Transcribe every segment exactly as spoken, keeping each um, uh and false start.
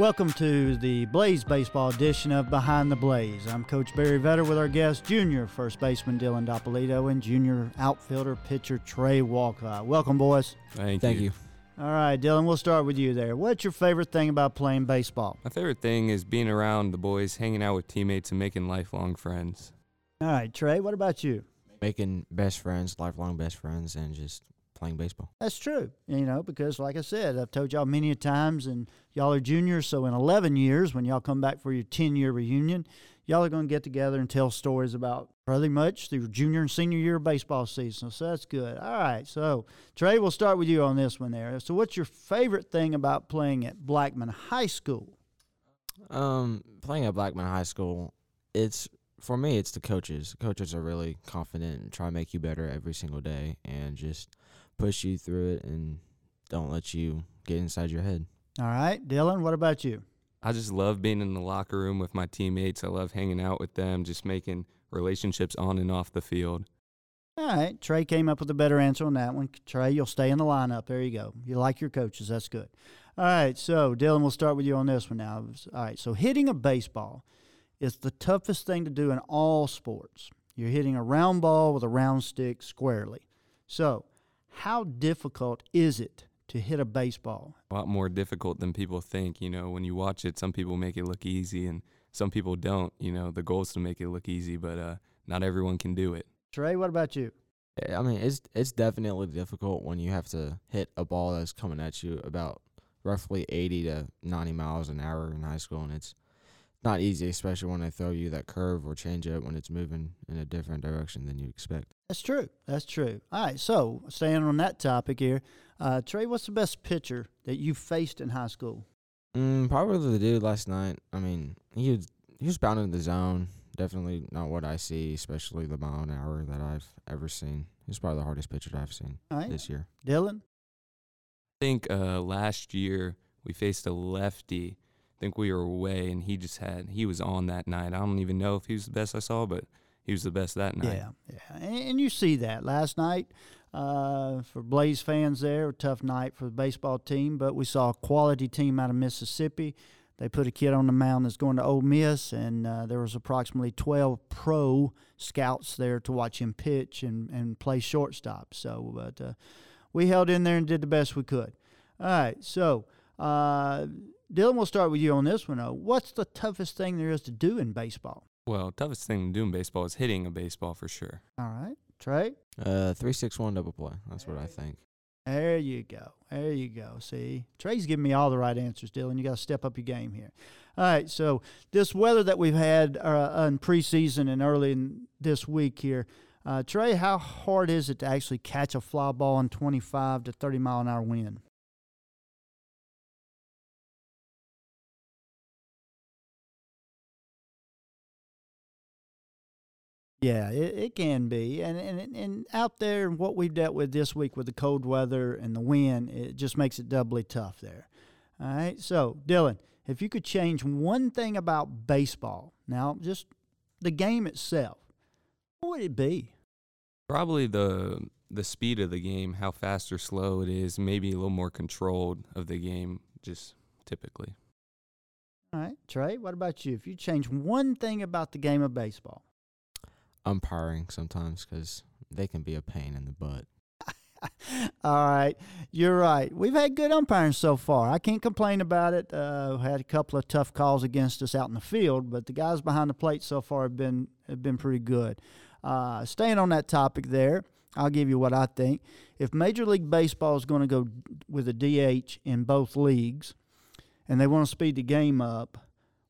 Welcome to the Blaze Baseball edition of Behind the Blaze. I'm Coach Barry Vetter with our guest, junior first baseman Dylan Dapolito and junior outfielder pitcher Trey Walcott. Welcome, boys. Thank, Thank you. you. All right, Dylan, we'll start with you there. What's your favorite thing about playing baseball? My favorite thing is being around the boys, hanging out with teammates, and making lifelong friends. All right, Trey, what about you? Making best friends, lifelong best friends, and just playing baseball. That's true, you know, because like I said, I've told y'all many a times, and y'all are juniors, so in eleven years, when y'all come back for your ten-year reunion, y'all are going to get together and tell stories about pretty much the junior and senior year baseball season, so that's good. All right, so Trey, we'll start with you on this one there. So what's your favorite thing about playing at Blackman High School? Um, playing at Blackman High School, it's for me, it's the coaches. Coaches are really confident and try to make you better every single day and just push you through it and don't let you get inside your head. All right. Dylan, what about you? I just love being in the locker room with my teammates. I love hanging out with them, just making relationships on and off the field. All right. Trey came up with a better answer on that one. Trey, you'll stay in the lineup. There you go. You like your coaches. That's good. All right. So, Dylan, we'll start with you on this one now. All right. So, hitting a baseball is the toughest thing to do in all sports. You're hitting a round ball with a round stick squarely. So, how difficult is it to hit a baseball? A lot more difficult than people think. You know, when you watch it, some people make it look easy and some people don't. You know, the goal is to make it look easy, but uh, not everyone can do it. Trey, what about you? I mean, it's it's definitely difficult when you have to hit a ball that's coming at you about roughly eighty to ninety miles an hour in high school, and it's not easy, especially when they throw you that curve or change up when it's moving in a different direction than you expect. That's true. That's true. All right, so staying on that topic here, uh, Trey, what's the best pitcher that you faced in high school? Mm, probably the dude last night. I mean, he was, he was pounding the zone. Definitely not what I see, especially the mile an hour that I've ever seen. He's probably the hardest pitcher that I've seen right this year. Dylan? I think uh, last year we faced a lefty. I think we were away, and he just had – he was on that night. I don't even know if he was the best I saw, but he was the best that night. Yeah, yeah. And, and you see that. Last night uh, for Blaze fans there, a tough night for the baseball team, but we saw a quality team out of Mississippi. They put a kid on the mound that's going to Ole Miss, and uh, there was approximately twelve pro scouts there to watch him pitch and, and play shortstop. So but uh, we held in there and did the best we could. All right, so uh, – Dylan, we'll start with you on this one, though. What's the toughest thing there is to do in baseball? Well, toughest thing to do in baseball is hitting a baseball for sure. All right. Trey? Uh, three six one double play. That's there what I think. There you go. There you go. See, Trey's giving me all the right answers, Dylan. You got to step up your game here. All right, so this weather that we've had uh, in preseason and early in this week here, uh, Trey, how hard is it to actually catch a fly ball in twenty-five to thirty mile an hour wind? Yeah, it, it can be. And, and and out there, what we've dealt with this week with the cold weather and the wind, it just makes it doubly tough there. All right, so, Dylan, if you could change one thing about baseball, now just the game itself, what would it be? Probably the the speed of the game, how fast or slow it is, maybe a little more controlled of the game, just typically. All right, Trey, what about you? If you change one thing about the game of baseball? Umpiring sometimes because they can be a pain in the butt. All right. You're right. We've had good umpiring so far. I can't complain about it. Uh, had a couple of tough calls against us out in the field, but the guys behind the plate so far have been have been pretty good. Uh, staying on that topic there, I'll give you what I think. If Major League Baseball is going to go with a D H in both leagues and they want to speed the game up,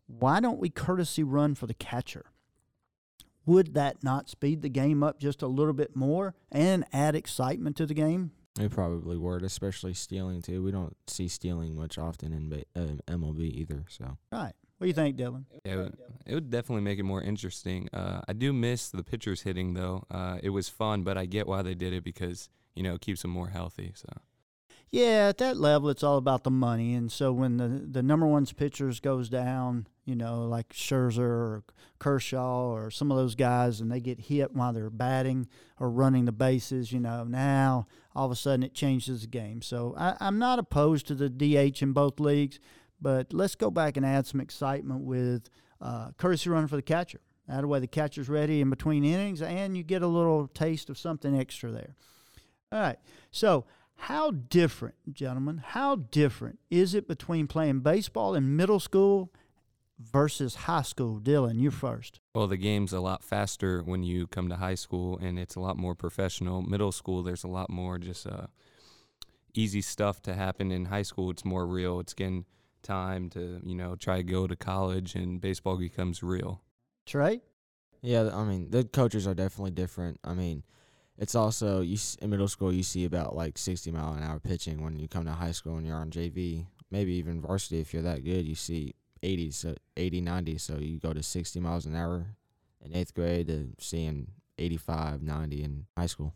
why don't we courtesy run for the catcher? Would that not speed the game up just a little bit more and add excitement to the game? It probably would, especially stealing, too. We don't see stealing much often in M L B either. So right. What do you think, Dylan? Yeah, it, would, it would definitely make it more interesting. Uh, I do miss the pitchers hitting, though. Uh, it was fun, but I get why they did it because, you know, it keeps them more healthy. So. Yeah, at that level, it's all about the money. And so when the, the number one's pitchers goes down, you know, like Scherzer or Kershaw or some of those guys, and they get hit while they're batting or running the bases, you know, now all of a sudden it changes the game. So I, I'm not opposed to the D H in both leagues, But let's go back and add some excitement with uh, courtesy run for the catcher. That way the catcher's ready in between innings, and you get a little taste of something extra there. All right, so how different, gentlemen, how different is it between playing baseball in middle school versus high school? Dylan, you're first. Well, the game's a lot faster when you come to high school, and it's a lot more professional. Middle school, there's a lot more just uh, easy stuff to happen. In high school, it's more real. It's getting time to, you know, try to go to college, and baseball becomes real. Trey? Yeah, I mean, the coaches are definitely different. I mean, it's also, you in middle school, you see about like sixty mile an hour pitching. When you come to high school and you're on J V, maybe even varsity if you're that good, you see eighty, so eighty, ninety. So you go to sixty miles an hour in eighth grade to seeing eighty-five, ninety in high school.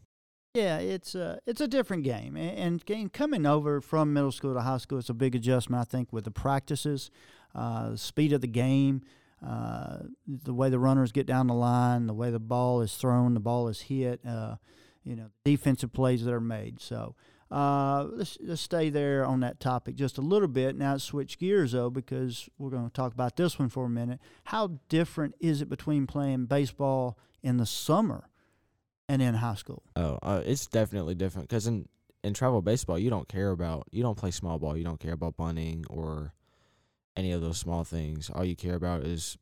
Yeah, it's a, it's a different game. And, and coming over from middle school to high school, it's a big adjustment, I think, with the practices, uh, the speed of the game, uh, the way the runners get down the line, the way the ball is thrown, the ball is hit, uh, you know, defensive plays that are made. So uh, let's, let's stay there on that topic just a little bit. Now switch gears, though, because we're going to talk about this one for a minute. How different is it between playing baseball in the summer and in high school? Oh, uh, it's definitely different because in, in travel baseball, you don't care about – you don't play small ball. You don't care about bunting or any of those small things. All you care about is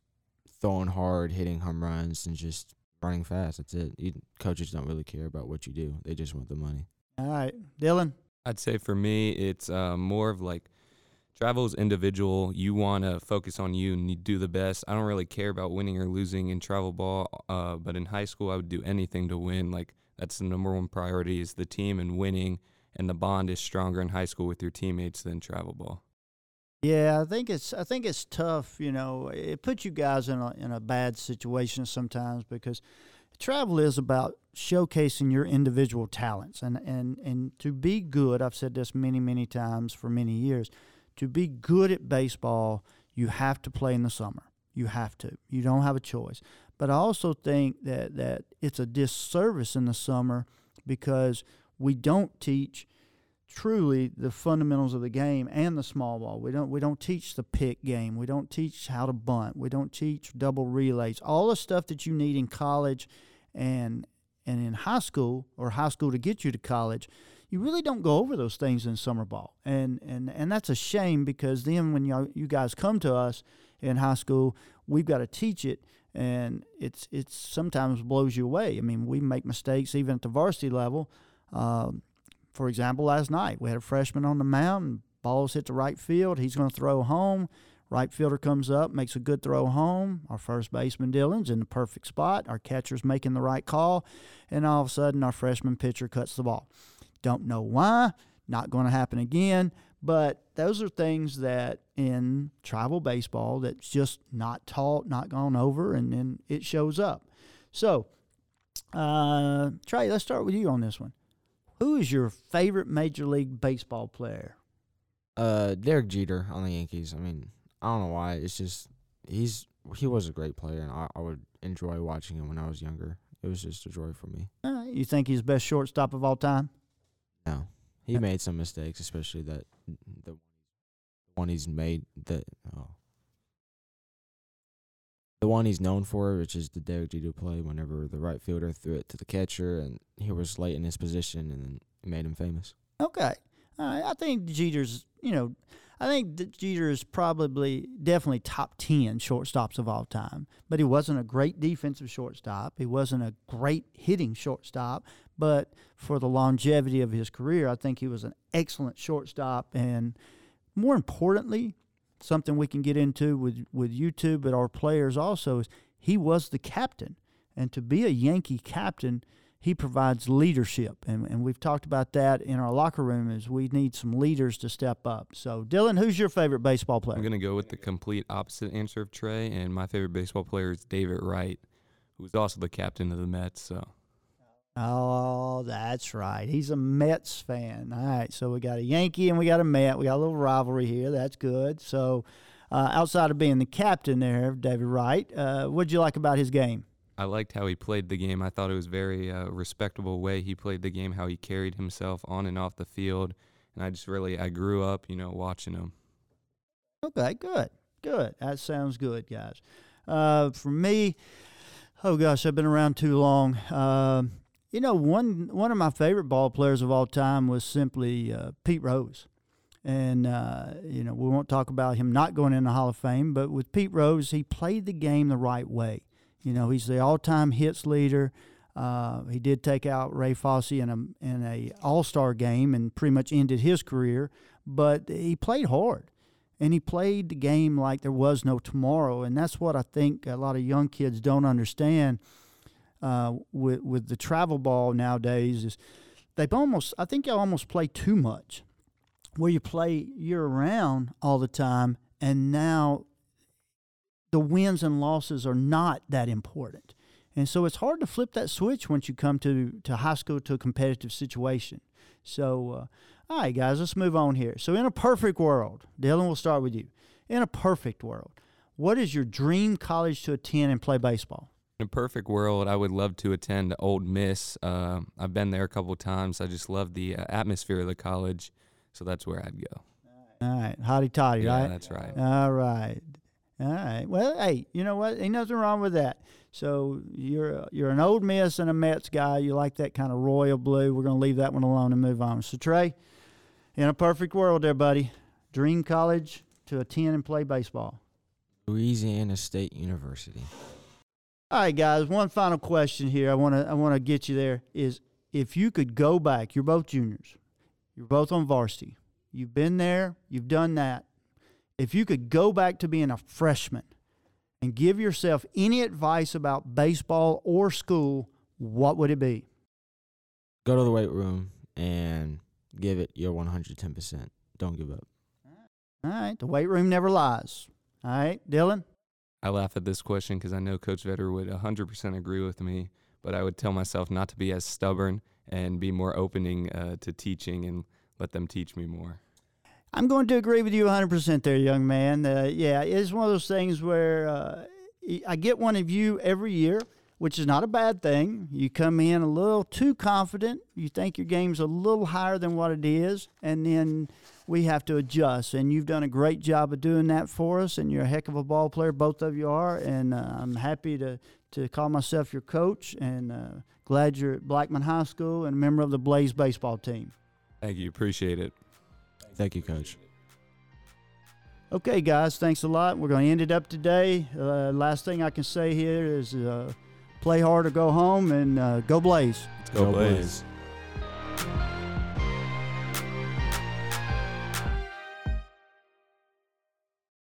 throwing hard, hitting home runs, and just running fast. That's it. You, coaches don't really care about what you do. They just want the money. All right. Dylan? I'd say for me it's uh, more of like travel's individual. You want to focus on you and you do the best. I don't really care about winning or losing in travel ball, uh, but in high school I would do anything to win. Like that's the number one priority is the team and winning, and the bond is stronger in high school with your teammates than travel ball. Yeah, I think it's I think it's tough. You know, it puts you guys in a in a bad situation sometimes because travel is about showcasing your individual talents and and and to be good. I've said this many many times for many years. To be good at baseball, you have to play in the summer. You have to. You don't have a choice. But I also think that that it's a disservice in the summer because we don't teach truly the fundamentals of the game and the small ball. We don't we don't teach the pick game. We don't teach how to bunt. We don't teach double relays. All the stuff that you need in college and and in high school or high school to get you to college, you really don't go over those things in summer ball. And and, and that's a shame because then when you you guys come to us in high school, we've got to teach it, and it's it's sometimes blows you away. I mean, we make mistakes even at the varsity level. Um, For example, last night we had a freshman on the mound, balls hit the right field, he's going to throw home, right fielder comes up, makes a good throw home, our first baseman Dylan's in the perfect spot, our catcher's making the right call, and all of a sudden our freshman pitcher cuts the ball. Don't know why, not going to happen again, but those are things that in travel baseball that's just not taught, not gone over, and then it shows up. So, uh, Trey, let's start with you on this one. Who is your favorite Major League Baseball player? Uh, Derek Jeter on the Yankees. I mean, I don't know why. It's just he's he was a great player, and I, I would enjoy watching him when I was younger. It was just a joy for me. Uh, you think he's the best shortstop of all time? No. He made some mistakes, especially that the one he's made. That, oh. The one he's known for, which is the Derek Jeter play, whenever the right fielder threw it to the catcher, and he was late in his position, and made him famous. Okay, uh, I think Jeter's, you know, I think that Jeter is probably definitely top ten shortstops of all time. But he wasn't a great defensive shortstop. He wasn't a great hitting shortstop. But for the longevity of his career, I think he was an excellent shortstop, and more importantly, something we can get into with, with YouTube and our players also is he was the captain. And to be a Yankee captain, he provides leadership. And, and we've talked about that in our locker room is we need some leaders to step up. So, Dylan, who's your favorite baseball player? I'm going to go with the complete opposite answer of Trey, and my favorite baseball player is David Wright, who's also the captain of the Mets. So, oh, that's right. He's a Mets fan. All right, so we got a Yankee and we got a Met. We got a little rivalry here. That's good. So uh, outside of being the captain there, David Wright, uh, what did you like about his game? I liked how he played the game. I thought it was very uh, respectable way he played the game, how he carried himself on and off the field. And I just really, I grew up, you know, watching him. Okay, good, good. That sounds good, guys. Uh, for me, oh gosh, I've been around too long. Uh, you know, one one of my favorite ball players of all time was simply uh, Pete Rose. And, uh, you know, we won't talk about him not going in the Hall of Fame, but with Pete Rose, he played the game the right way. You know, he's the all-time hits leader. Uh, he did take out Ray Fosse in a in a all-star game and pretty much ended his career, but he played hard. And he played the game like there was no tomorrow, and that's what I think a lot of young kids don't understand uh, with with the travel ball nowadays is they've almost I think they almost play too much, where you play year-round all the time, and now the wins and losses are not that important. And so it's hard to flip that switch once you come to, to high school to a competitive situation. So, uh, all right, guys, let's move on here. So in a perfect world, Dylan, we'll start with you. In a perfect world, what is your dream college to attend and play baseball? In a perfect world, I would love to attend Ole Miss. Uh, I've been there a couple of times. I just love the uh, atmosphere of the college, so that's where I'd go. All right, hotty-totty, yeah, right? Yeah, that's right. All right. All right. Well, hey, you know what? Ain't nothing wrong with that. So you're you're an Ole Miss and a Mets guy. You like that kind of royal blue. We're going to leave that one alone and move on. So, Trey, in a perfect world there, buddy, dream college to attend and play baseball. Louisiana State University. All right, guys, one final question here. I want to I want to get you there is if you could go back, you're both juniors. You're both on varsity. You've been there. You've done that. If you could go back to being a freshman and give yourself any advice about baseball or school, what would it be? Go to the weight room and give it your one hundred ten percent. Don't give up. All right. The weight room never lies. All right, Dylan? I laugh at this question because I know Coach Vetter would one hundred percent agree with me, but I would tell myself not to be as stubborn and be more opening uh, to teaching and let them teach me more. I'm going to agree with you one hundred percent there, young man. Uh, yeah, it's one of those things where uh, I get one of you every year, which is not a bad thing. You come in a little too confident. You think your game's a little higher than what it is, and then we have to adjust. And you've done a great job of doing that for us, and you're a heck of a ball player. Both of you are, and uh, I'm happy to, to call myself your coach, and uh, glad you're at Blackman High School and a member of the Blaze baseball team. Thank you. Appreciate it. Thank you, Coach. Okay, guys, thanks a lot. We're going to end it up today. Uh, last thing I can say here is uh, play hard or go home, and uh, go Blaze. Let's go, go Blaze. Blaze.